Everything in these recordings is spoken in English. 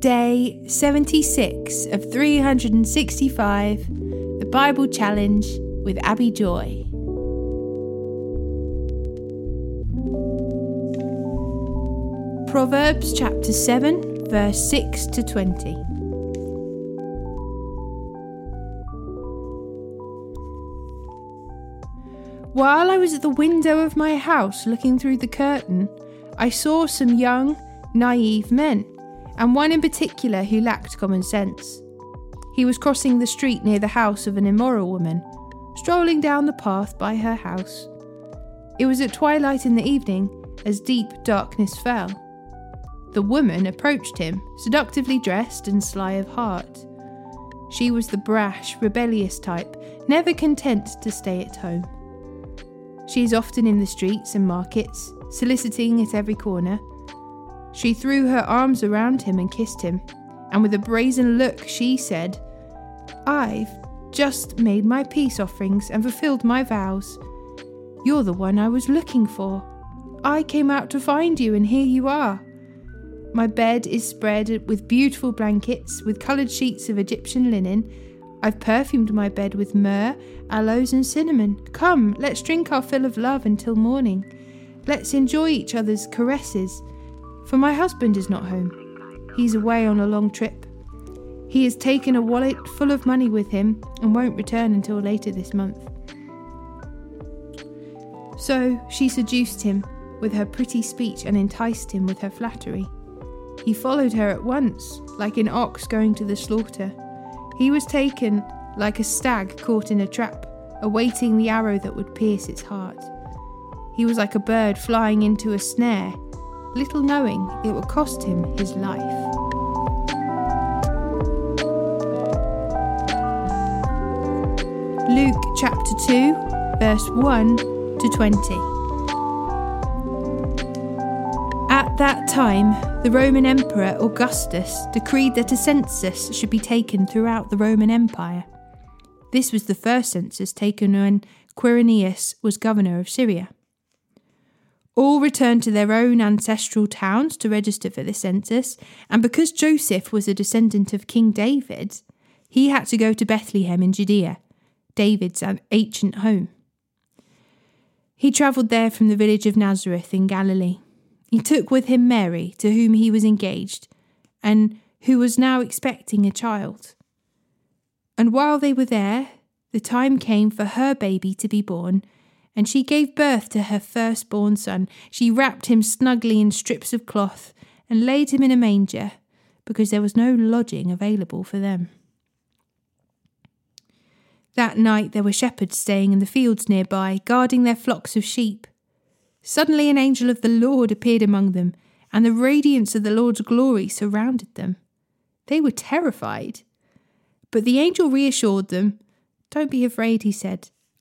Day 76 of 365, The Bible Challenge with Abi Joy. Proverbs chapter 7, verse 6 to 20. While I was at the window of my house looking through the curtain, I saw some young, naive men, and one in particular who lacked common sense. He was crossing the street near the house of an immoral woman, strolling down the path by her house. It was at twilight in the evening, as deep darkness fell. The woman approached him, seductively dressed and sly of heart. She was the brash, rebellious type, never content to stay at home. She is often in the streets and markets, soliciting at every corner. She threw her arms around him and kissed him, and with a brazen look she said, "I've just made my peace offerings and fulfilled my vows. You're the one I was looking for. I came out to find you, and here you are. My bed is spread with beautiful blankets, with coloured sheets of Egyptian linen. I've perfumed my bed with myrrh, aloes and cinnamon. Come, let's drink our fill of love until morning. Let's enjoy each other's caresses, for my husband is not home. He's away on a long trip. He has taken a wallet full of money with him and won't return until later this month." So she seduced him with her pretty speech and enticed him with her flattery. He followed her at once, like an ox going to the slaughter. He was taken like a stag caught in a trap, awaiting the arrow that would pierce its heart. He was like a bird flying into a snare, little knowing it would cost him his life. Luke chapter 2, verse 1 to 20. At that time, the Roman Emperor Augustus decreed that a census should be taken throughout the Roman Empire. This was the first census taken when Quirinius was governor of Syria. All returned to their own ancestral towns to register for the census, and because Joseph was a descendant of King David, he had to go to Bethlehem in Judea, David's ancient home. He travelled there from the village of Nazareth in Galilee. He took with him Mary, to whom he was engaged, and who was now expecting a child. And while they were there, the time came for her baby to be born, and she gave birth to her firstborn son. She wrapped him snugly in strips of cloth and laid him in a manger, because there was no lodging available for them. That night there were shepherds staying in the fields nearby, guarding their flocks of sheep. Suddenly an angel of the Lord appeared among them, and the radiance of the Lord's glory surrounded them. They were terrified. But the angel reassured them. "Don't be afraid," he said.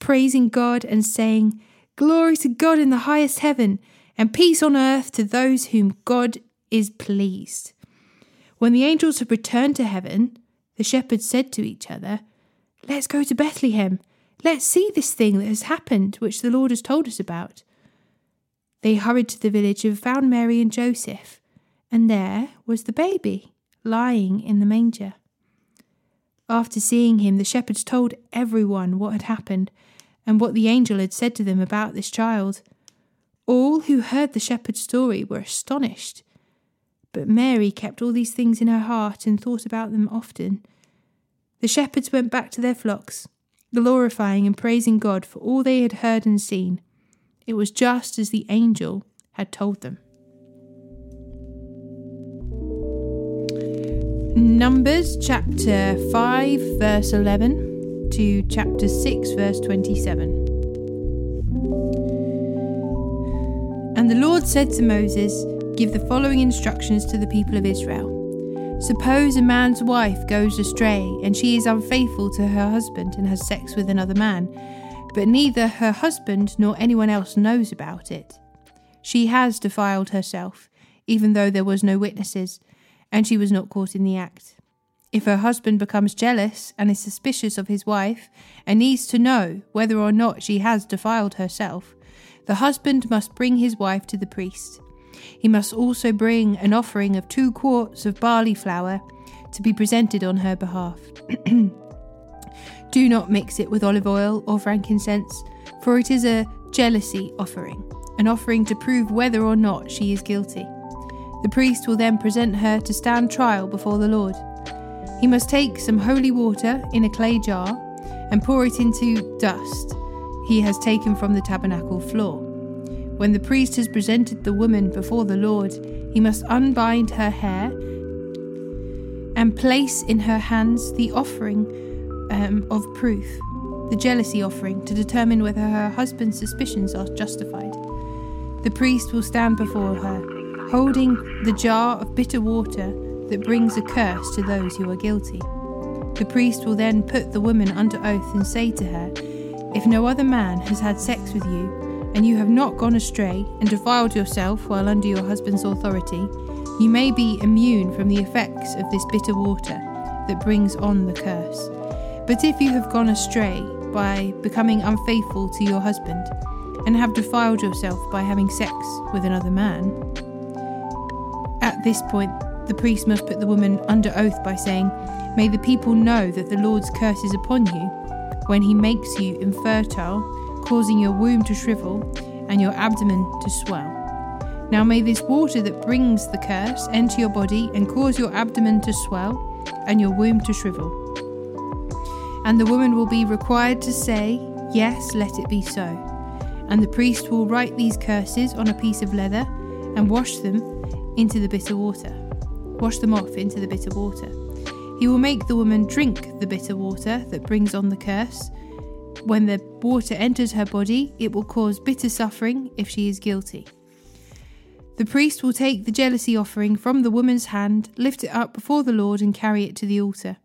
praising God and saying, "Glory to God in the highest heaven, and peace on earth to those whom God is pleased." When the angels had returned to heaven, the shepherds said to each other, "Let's go to Bethlehem. Let's see this thing that has happened, which the Lord has told us about." They hurried to the village and found Mary and Joseph, and there was the baby, lying in the manger. After seeing him, the shepherds told everyone what had happened and what the angel had said to them about this child. All who heard the shepherd's story were astonished, but Mary kept all these things in her heart and thought about them often. The shepherds went back to their flocks, glorifying and praising God for all they had heard and seen. It was just as the angel had told them. Numbers chapter 5 verse 11 to chapter 6 verse 27. And the Lord said to Moses, "Give the following instructions to the people of Israel. Suppose a man's wife goes astray, and she is unfaithful to her husband and has sex with another man, but neither her husband nor anyone else knows about it. She has defiled herself, even though there was no witnesses, and she was not caught in the act. If her husband becomes jealous and is suspicious of his wife and needs to know whether or not she has defiled herself, the husband must bring his wife to the priest. He must also bring an offering of 2 quarts of barley flour to be presented on her behalf. Do not mix it with olive oil or frankincense, for it is a jealousy offering, an offering to prove whether or not she is guilty. The priest will then present her to stand trial before the Lord. He must take some holy water in a clay jar and pour it into dust he has taken from the tabernacle floor. When the priest has presented the woman before the Lord, he must unbind her hair and place in her hands the offering of proof, the jealousy offering, to determine whether her husband's suspicions are justified. The priest will stand before her, holding the jar of bitter water that brings a curse to those who are guilty. The priest will then put the woman under oath and say to her, "If no other man has had sex with you, and you have not gone astray and defiled yourself while under your husband's authority, you may be immune from the effects of this bitter water that brings on the curse. But if you have gone astray by becoming unfaithful to your husband, and have defiled yourself by having sex with another man," at this point, the priest must put the woman under oath by saying, "May the people know that the Lord's curse is upon you when he makes you infertile, causing your womb to shrivel and your abdomen to swell. Now may this water that brings the curse enter your body and cause your abdomen to swell and your womb to shrivel." And the woman will be required to say, "Yes, let it be so." And the priest will write these curses on a piece of leather and wash them off into the bitter water. He will make the woman drink the bitter water that brings on the curse. When the water enters her body, it will cause bitter suffering if she is guilty. The priest will take the jealousy offering from the woman's hand, lift it up before the Lord, and carry it to the altar.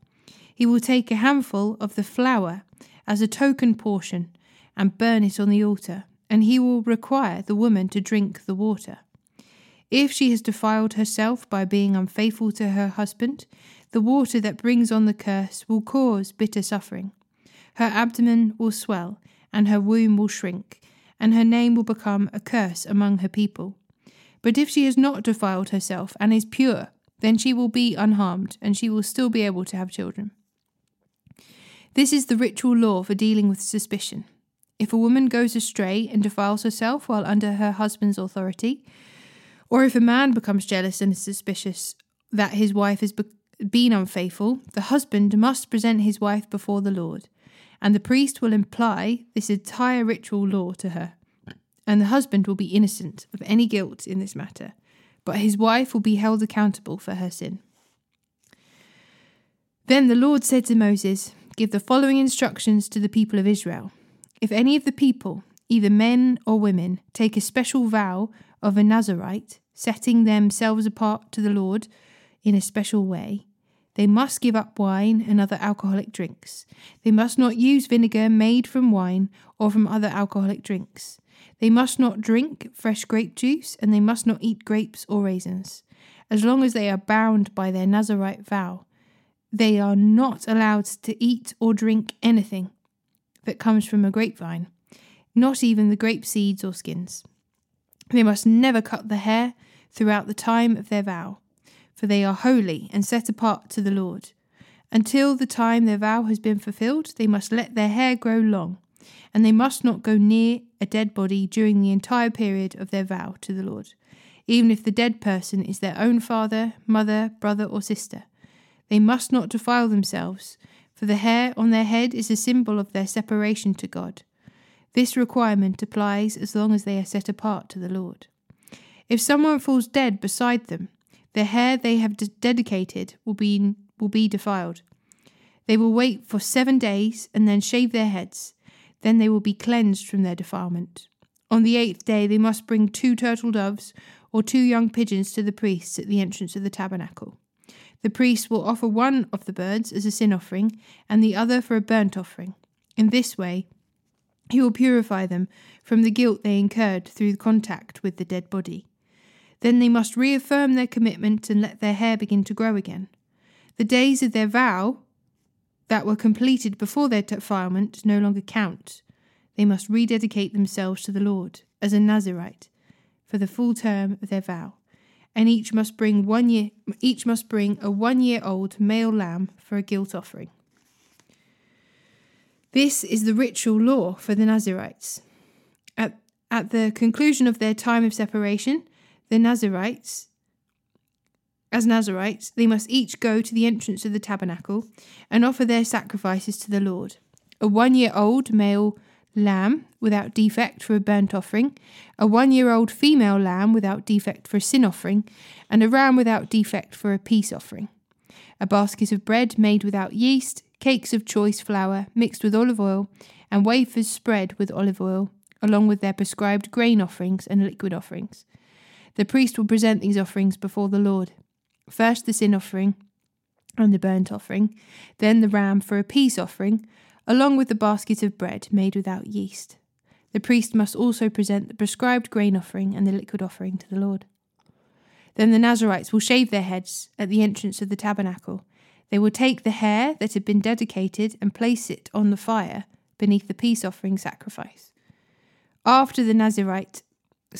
He will take a handful of the flour as a token portion and burn it on the altar, and he will require the woman to drink the water. If she has defiled herself by being unfaithful to her husband, the water that brings on the curse will cause bitter suffering. Her abdomen will swell, and her womb will shrink, and her name will become a curse among her people. But if she has not defiled herself and is pure, then she will be unharmed, and she will still be able to have children. This is the ritual law for dealing with suspicion. If a woman goes astray and defiles herself while under her husband's authority, or if a man becomes jealous and is suspicious that his wife has been unfaithful, the husband must present his wife before the Lord, and the priest will imply this entire ritual law to her, and the husband will be innocent of any guilt in this matter, but his wife will be held accountable for her sin. Then the Lord said to Moses, "Give the following instructions to the people of Israel. If any of the people, either men or women, take a special vow of a Nazirite, setting themselves apart to the Lord in a special way, they must give up wine and other alcoholic drinks. They must not use vinegar made from wine or from other alcoholic drinks. They must not drink fresh grape juice, and they must not eat grapes or raisins. As long as they are bound by their Nazirite vow, they are not allowed to eat or drink anything that comes from a grapevine, not even the grape seeds or skins. They must never cut the hair throughout the time of their vow, for they are holy and set apart to the Lord. Until the time their vow has been fulfilled, they must let their hair grow long, and they must not go near a dead body during the entire period of their vow to the Lord, even if the dead person is their own father, mother, brother, or sister. They must not defile themselves, for the hair on their head is a symbol of their separation to God. This requirement applies as long as they are set apart to the Lord. If someone falls dead beside them, the hair they have dedicated will be defiled. They will wait for 7 days and then shave their heads. Then they will be cleansed from their defilement. On the 8th day, they must bring 2 turtle doves or 2 young pigeons to the priests at the entrance of the tabernacle. The priest will offer one of the birds as a sin offering and the other for a burnt offering. In this way, he will purify them from the guilt they incurred through contact with the dead body. Then they must reaffirm their commitment and let their hair begin to grow again. The days of their vow that were completed before their defilement no longer count. They must rededicate themselves to the Lord as a Nazirite for the full term of their vow, and each must bring a 1-year-old male lamb for a guilt offering. This is the ritual law for the Nazirites. At the conclusion of their time of separation, As Nazirites, they must each go to the entrance of the tabernacle and offer their sacrifices to the Lord. A 1-year-old male lamb without defect for a burnt offering, a 1-year-old female lamb without defect for a sin offering, and a ram without defect for a peace offering. A basket of bread made without yeast, cakes of choice flour mixed with olive oil, and wafers spread with olive oil, along with their prescribed grain offerings and liquid offerings. The priest will present these offerings before the Lord. First the sin offering and the burnt offering, then the ram for a peace offering, along with the basket of bread made without yeast. The priest must also present the prescribed grain offering and the liquid offering to the Lord. Then the Nazirites will shave their heads at the entrance of the tabernacle. They will take the hair that had been dedicated and place it on the fire beneath the peace offering sacrifice. After the Nazirite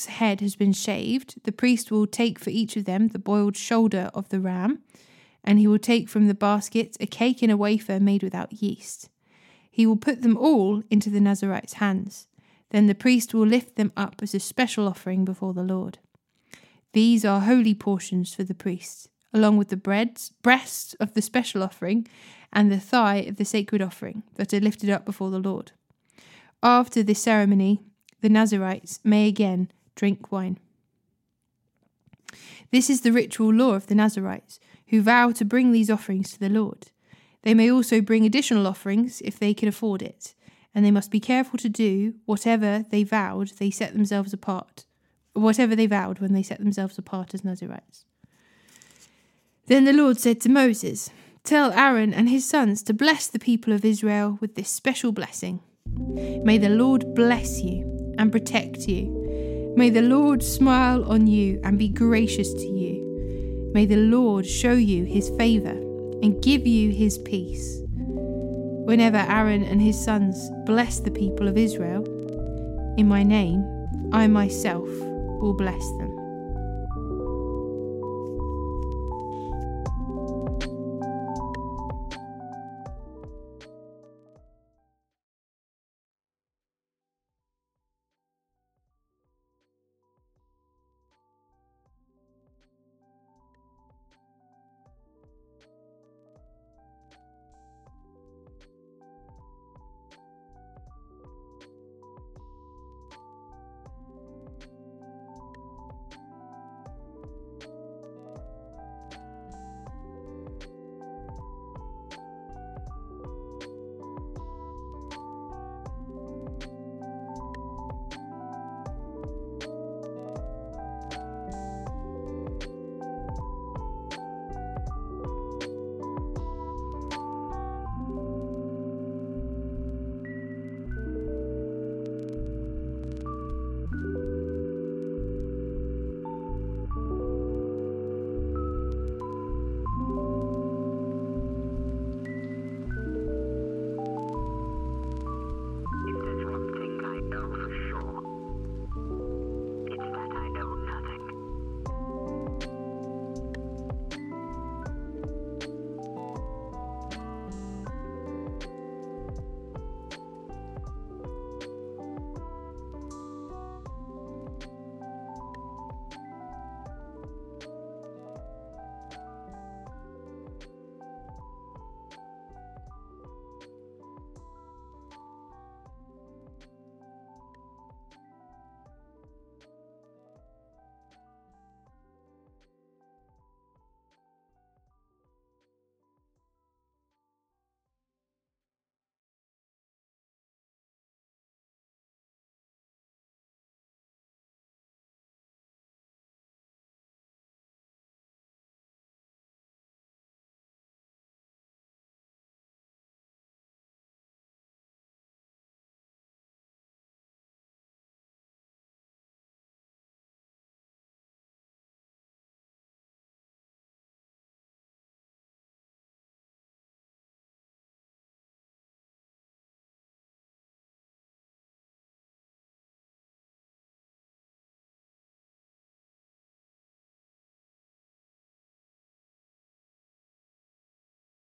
head has been shaved, the priest will take for each of them the boiled shoulder of the ram, and he will take from the basket a cake and a wafer made without yeast. He will put them all into the Nazirite's hands. Then the priest will lift them up as a special offering before the Lord. These are holy portions for the priest, along with the breast of the special offering and the thigh of the sacred offering that are lifted up before the Lord. After this ceremony, the Nazirites may again drink wine. This is the ritual law of the Nazirites, who vow to bring these offerings to the Lord. They may also bring additional offerings if they can afford it, and they must be careful to do whatever they vowed when they set themselves apart as Nazirites. Then the Lord said to Moses, "Tell Aaron and his sons to bless the people of Israel with this special blessing. May the Lord bless you and protect you. May the Lord smile on you and be gracious to you. May the Lord show you his favour and give you his peace." Whenever Aaron and his sons bless the people of Israel in my name, I myself will bless them.